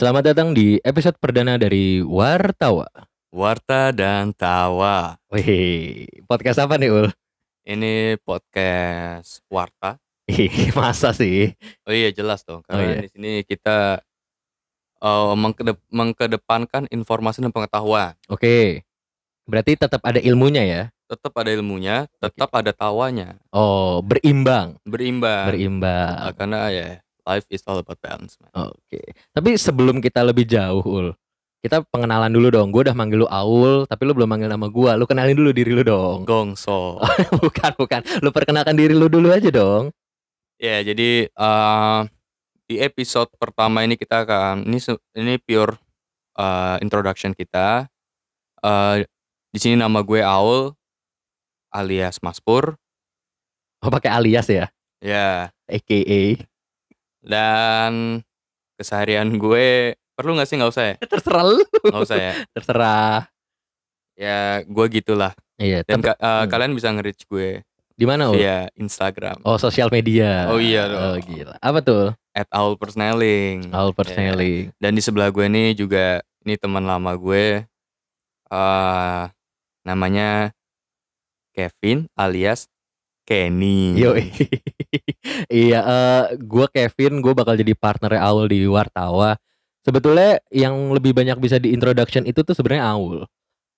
Selamat datang di episode perdana dari Warta dan Tawa. Wih, podcast apa nih, Ul? Ini podcast Warta. Ih, masa sih? Oh iya, jelas dong. Karena di sini kita mengkedepankan informasi dan pengetahuan. Oke. Berarti tetap ada ilmunya ya? Tetap ada ilmunya, tetap ada tawanya. Oh, berimbang. Karena ya life is all about balance, man. Oke. Tapi sebelum kita lebih jauh, Ul, kita pengenalan dulu dong. Gue udah manggil lu Aul, tapi lu belum manggil nama gue. Lu kenalin dulu diri lu dong. Gongso. Bukan. Lu perkenalkan diri lu dulu aja dong. Ya, jadi di episode pertama ini kita akan ini pure introduction kita. Di sini nama gue Aul alias Maspur. Oh, pakai alias ya? Ya, AKA. Dan keseharian gue perlu nggak sih, nggak usah ya? Terserah lu. Nggak usah ya. Terserah. Ya, gue gitulah. Iya. Dan kalian bisa nge-reach gue di mana? Iya, Instagram. Oh, sosial media. Oh iya loh. Oh gila. Apa tuh? @Awl Personeling. Awl Personeling. Yeah. Dan di sebelah gue ini juga teman lama gue. Namanya Kevin alias Kenny. Yoi. Iya, gue Kevin, gue bakal jadi partnernya Awl di Wartawa. Sebetulnya yang lebih banyak bisa di introduction itu tuh sebenarnya Awl.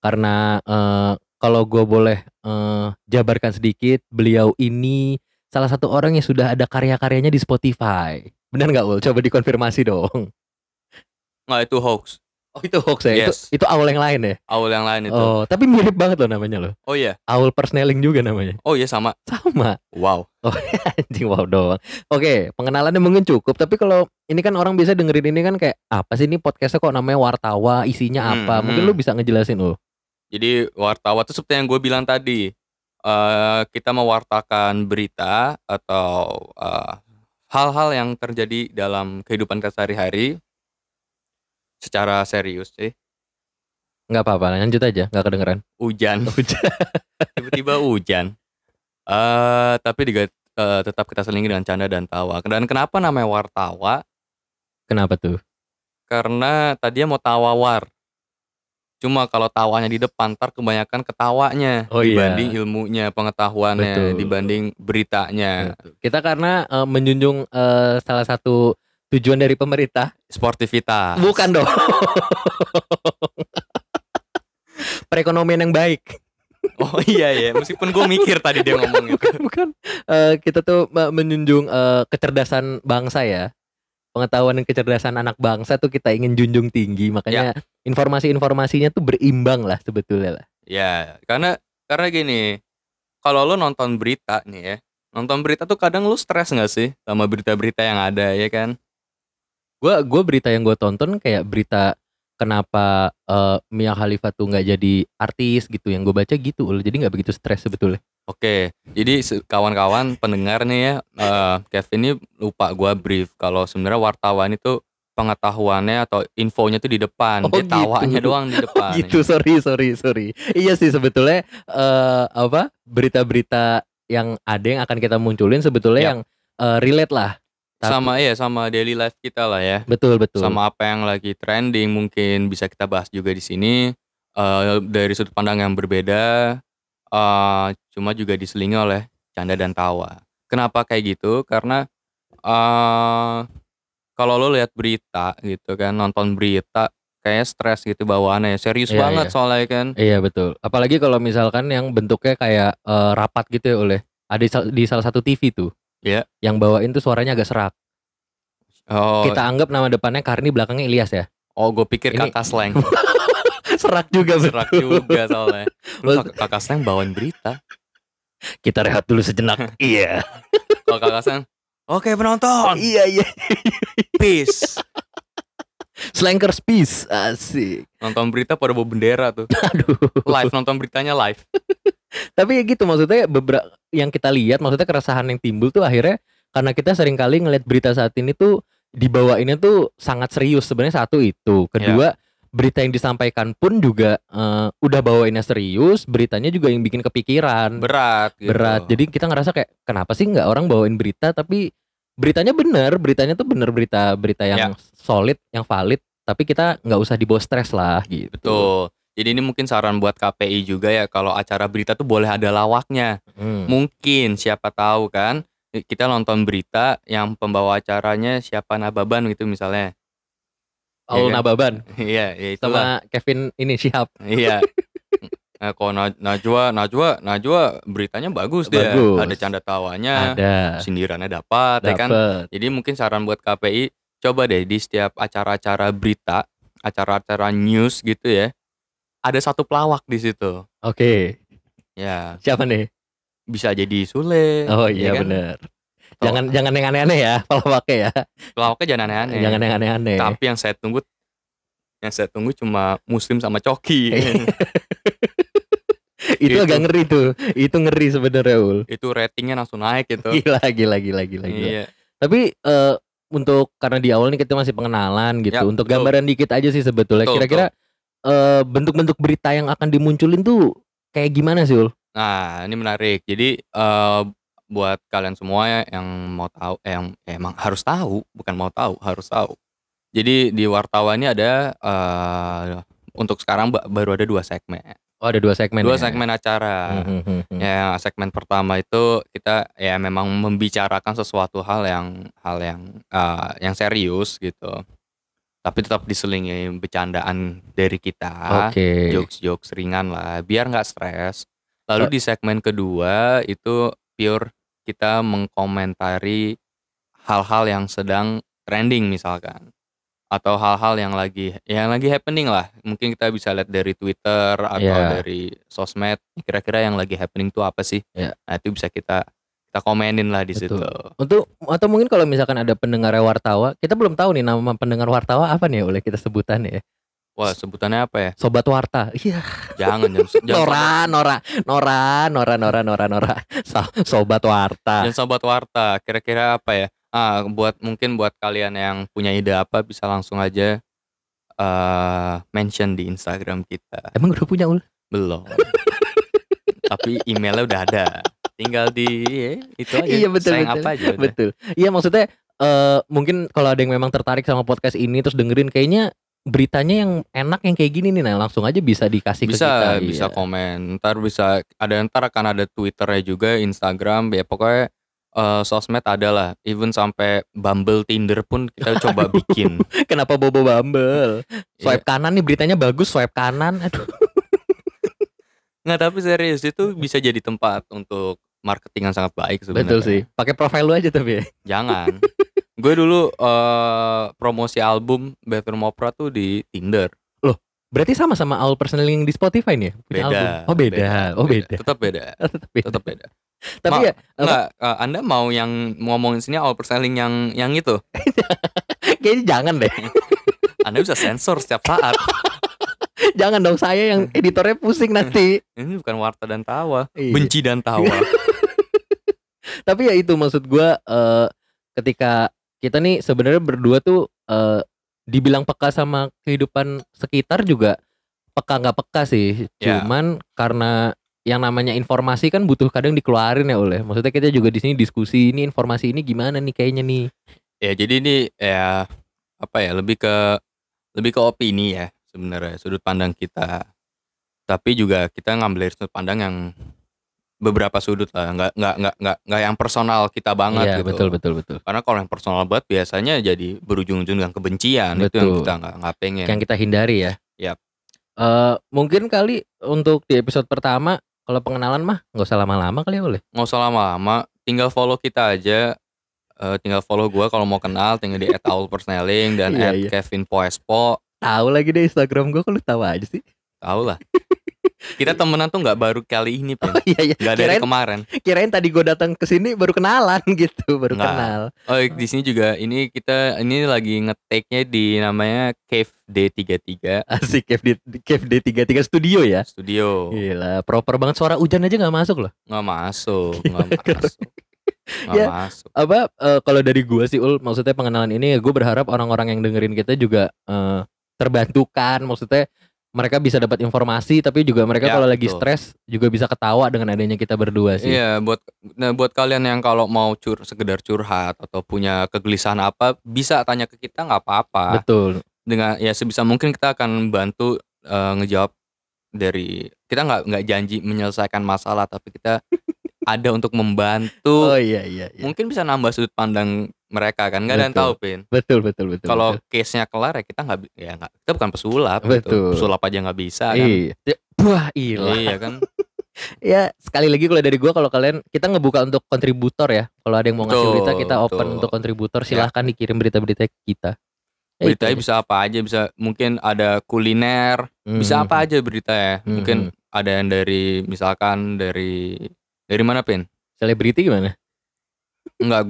Karena kalau gue boleh jabarkan sedikit, beliau ini salah satu orang yang sudah ada karya-karyanya di Spotify. Benar nggak, Awl? Coba dikonfirmasi dong. Nah, itu hoax. Oh, itu hoax ya? Yes. Itu Awl yang lain ya? Awl yang lain itu. Oh, tapi mirip banget loh namanya loh. Oh iya. Awl Personeling juga namanya. Oh iya, sama. Sama. Wow. Oh, anjing, wow doang. Oke, pengenalannya mungkin cukup. Tapi kalau ini kan orang bisa dengerin ini kan kayak, apa sih ini podcastnya kok namanya Wartawa, isinya apa? Mungkin lu bisa ngejelasin lo. Jadi Wartawa itu seperti yang gue bilang tadi. Kita mewartakan berita atau hal-hal yang terjadi dalam kehidupan kita sehari-hari. Secara serius sih. Gak apa-apa, lanjut aja, gak kedengeran. Hujan. Tiba-tiba hujan. Tapi tetap kita selingi dengan canda dan tawa. Dan kenapa namanya Wartawa? Kenapa tuh? Karena tadinya mau tawa war. Cuma kalau tawanya di depan, ntar kebanyakan ketawanya. Oh, dibanding ilmunya, pengetahuannya. Betul. Dibanding beritanya. Betul. Kita karena menjunjung salah satu tujuan dari pemerintah, sportivitas. Bukan dong. Perekonomian yang baik. Oh iya. Meskipun gue mikir tadi dia ngomongnya. Bukan. Kita tuh menjunjung kecerdasan bangsa ya. Pengetahuan dan kecerdasan anak bangsa tuh kita ingin junjung tinggi. Makanya informasi-informasinya tuh berimbang lah sebetulnya lah. Ya, karena gini. Kalau lo nonton berita nih ya. Nonton berita tuh kadang lo stres gak sih? Sama berita-berita yang ada ya kan? Gue berita yang gue tonton kayak berita kenapa Mia Khalifa tuh gak jadi artis gitu. Yang gue baca gitu, jadi gak begitu stres sebetulnya. Oke, jadi kawan-kawan pendengar nih ya, Kevin ini lupa gue brief. Kalau sebenarnya wartawan itu pengetahuannya atau infonya tuh di depan. Dia tawanya doang di depan. Sorry. Iya sih sebetulnya berita-berita yang ada yang akan kita munculin sebetulnya yang relate lah. Sama daily life kita lah ya. Betul. Sama apa yang lagi trending mungkin bisa kita bahas juga di sini dari sudut pandang yang berbeda. Cuma juga diselingi oleh canda dan tawa. Kenapa kayak gitu? Karena kalau lo lihat berita gitu kan, nonton berita kayak stres gitu bawaannya. Serius banget soalnya kan. Iya betul. Apalagi kalau misalkan yang bentuknya kayak rapat gitu ya ada di salah satu TV tuh. Yeah. Yang bawain tuh suaranya agak serak. Oh. Kita anggap nama depannya Karni, belakangnya Ilyas ya. Oh, gue pikir ini Kakak Sleng. Serak juga. Serak juga soalnya. Kakak Sleng bawain berita. Kita rehat dulu sejenak. Iya. Kalau Kakak Sleng, oke penonton. Iya. Peace. Slankers peace. Asik. Nonton berita pada bawa bendera tuh. Aduh. Live, nonton beritanya live. Tapi gitu maksudnya beberapa yang kita lihat, maksudnya keresahan yang timbul tuh akhirnya karena kita sering kali ngelihat berita saat ini tuh dibawainnya tuh sangat serius sebenarnya. Satu itu, kedua berita yang disampaikan pun juga udah bawainnya serius, beritanya juga yang bikin kepikiran berat. Jadi kita ngerasa kayak kenapa sih nggak orang bawain berita tapi beritanya bener, berita yang solid, yang valid, tapi kita nggak usah dibawa stres lah gitu. Betul. Jadi ini mungkin saran buat KPI juga ya, kalau acara berita tuh boleh ada lawaknya. Mungkin siapa tahu kan, kita nonton berita yang pembawa acaranya siapa, Nababan gitu misalnya. Awl ya kan? Nababan. Iya, ya sama Kevin ini Syihab. Iya. Kalau Najwa beritanya bagus. Ada canda tawanya, ada sindirannya dapat ya kan. Jadi mungkin saran buat KPI, coba deh di setiap acara-acara berita, acara-acara news gitu ya, ada satu pelawak di situ. Oke. Ya. Siapa nih? Bisa jadi Sule. Oh iya kan? Benar. Jangan yang aneh-aneh ya pelawaknya ya. Pelawaknya jangan aneh-aneh. Jangan yang aneh-aneh. Tapi yang saya tunggu cuma Muslim sama Coki. Itu agak ngeri tuh. Itu ngeri sebenarnya, Ul. Itu ratingnya langsung naik gitu. Gila. Iya. Tapi untuk karena di awal nih kita masih pengenalan gitu. Ya, untuk betul. Gambaran dikit aja sih sebetulnya. Betul, kira-kira bentuk-bentuk berita yang akan dimunculin tuh kayak gimana sih, Ul? Nah, ini menarik. Jadi buat kalian semua yang mau tahu, emang harus tahu, bukan mau tahu, harus tahu. Jadi di wartawan ini ada untuk sekarang baru ada 2 segmen. Oh, ada 2 segmen. 2 segmen acara. Ya, segmen pertama itu kita ya memang membicarakan sesuatu hal yang serius gitu. Tapi tetap diselingi bercandaan dari kita, jokes-jokes ringan lah, biar nggak stres. Lalu di segmen kedua itu pure kita mengkomentari hal-hal yang sedang trending misalkan, atau hal-hal yang lagi happening lah. Mungkin kita bisa lihat dari Twitter atau dari sosmed, kira-kira yang lagi happening itu apa sih? Yeah. Nah itu bisa kita komenin lah di situ. Untuk atau mungkin kalau misalkan ada pendengar Wartawa, kita belum tahu nih nama pendengar Wartawa apa nih oleh kita sebutannya ya. Wah, sebutannya apa ya? Sobat Warta. Iya. Jangan Nora. Sobat Warta. Dan Sobat Warta, kira-kira apa ya? Ah, buat kalian yang punya ide apa bisa langsung aja mention di Instagram kita. Emang udah punya, Ul? Belum. Tapi emailnya udah ada. Tinggal di itu aja. Iya, betul, sayang betul. Apa aja. Udah. Betul. Iya, maksudnya mungkin kalau ada yang memang tertarik sama podcast ini terus dengerin, kayaknya beritanya yang enak yang kayak gini nih, nah langsung aja bisa dikasih ke kita. Bisa komen. Ntar bisa ntar akan ada Twitternya juga, Instagram, ya pokoknya sosmed ada lah. Even sampai Bumble, Tinder pun kita coba bikin. Kenapa bobo Bumble? Swipe kanan nih, beritanya bagus, swipe kanan. Aduh. Nggak, tapi serius itu bisa jadi tempat untuk marketing yang sangat baik sebenarnya. Betul sih. Pakai profil lu aja tapi. Jangan. Gue dulu promosi album Bathroom Opera tuh di Tinder. Loh, berarti sama Awl Personeling di Spotify nih ya? Beda. Tetap beda. Tapi ya enggak, Anda mau yang ngomongin sini Awl Personeling yang itu? Kayaknya jangan deh. Anda bisa sensor setiap saat. Jangan dong, saya yang editornya pusing nanti. Ini bukan Warta dan Tawa, benci dan tawa. Tapi ya itu maksud gue, ketika kita nih sebenarnya berdua tuh dibilang peka sama kehidupan sekitar juga peka nggak peka sih, cuman karena yang namanya informasi kan butuh kadang dikeluarin ya oleh. Maksudnya kita juga di sini diskusi ini informasi ini gimana nih kayaknya nih. Ya jadi ini ya apa ya, lebih ke opini ya. Sebenarnya sudut pandang kita, tapi juga kita ngambil dari sudut pandang yang beberapa sudut lah, nggak yang personal kita banget gitu. Betul. Karena kalau yang personal banget biasanya jadi berujung-ujung dengan kebencian. Betul. Itu yang kita nggak pengen, yang kita hindari ya. Yap. Mungkin kali untuk di episode pertama kalau pengenalan mah nggak usah lama-lama kali ya, boleh? Nggak usah lama-lama, tinggal follow kita aja. Tinggal follow gue kalau mau kenal, tinggal di @aulpersoneling dan @kevinpoespo. Tahu lagi deh Instagram gue, kalau tahu aja sih. Tahu lah. Kita temenan tuh nggak baru kali ini, Pen. Oh, iya. Gak dari kemarin. Kirain tadi gue datang ke sini baru kenalan gitu, baru nggak kenal. Oh, di sini juga ini kita lagi ngeteknya di namanya Cave D 33. Asik, Cave D 33 studio ya. Studio. Gila, proper banget, suara hujan aja nggak masuk loh. Nggak masuk. Ya, apa kalau dari gue sih, Ul, maksudnya pengenalan ini gue berharap orang-orang yang dengerin kita juga terbantukan, maksudnya mereka bisa dapat informasi, tapi juga mereka kalau lagi stres juga bisa ketawa dengan adanya kita berdua sih. Iya, buat kalian yang kalau mau sekedar curhat atau punya kegelisahan apa, bisa tanya ke kita, nggak apa-apa. Betul. dengan ya sebisa mungkin kita akan bantu ngejawab dari kita nggak janji menyelesaikan masalah, tapi kita ada untuk membantu. Oh iya. Mungkin bisa nambah sudut pandang mereka kan, nggak ada yang tahu Pin. Betul. Kalau case-nya kelar ya kita nggak kita bukan pesulap. Betul. Gitu. Pesulap aja nggak bisa kan. Iya. Wah iya kan. Ya sekali lagi kalau dari gue, kalau kalian kita ngebuka untuk kontributor ya, kalau ada yang mau ngasih berita kita open untuk kontributor, silahkan dikirim berita-berita kita. Beritanya bisa apa aja, bisa mungkin ada kuliner, bisa apa aja berita ya, mungkin ada yang dari misalkan dari mana Pin? Selebriti gimana? Enggak,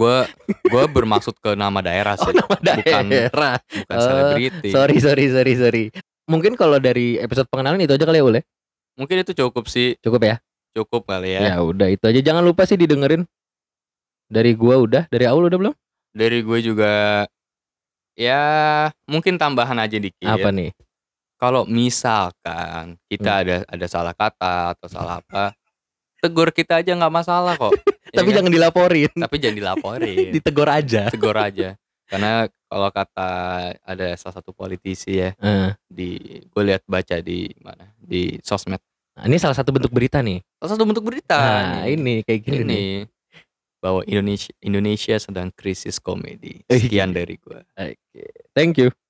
gue bermaksud ke nama daerah sih. Oh, nama daerah. Bukan selebriti. Sorry. Mungkin kalau dari episode pengenalan itu aja kali ya, Ule? Mungkin itu cukup sih. Cukup ya? Cukup kali ya. Ya udah itu aja. Jangan lupa sih didengerin. Dari gua udah. Dari Aul udah belum? Dari gue juga. Ya mungkin tambahan aja dikit. Apa nih? Kalau misalkan kita ada salah kata atau salah apa, tegur kita aja gak masalah kok. Ya tapi kan? Jangan dilaporin. Tapi jangan dilaporin. Ditegur aja. Tegur aja. Karena kalau kata ada salah satu politisi ya, gue lihat baca di mana, di sosmed. Nah, ini salah satu bentuk berita nih. Salah satu bentuk berita. Nah, ini kayak gini nih. Bahwa Indonesia sedang krisis komedi. Sekian dari gue. Okay. Thank you.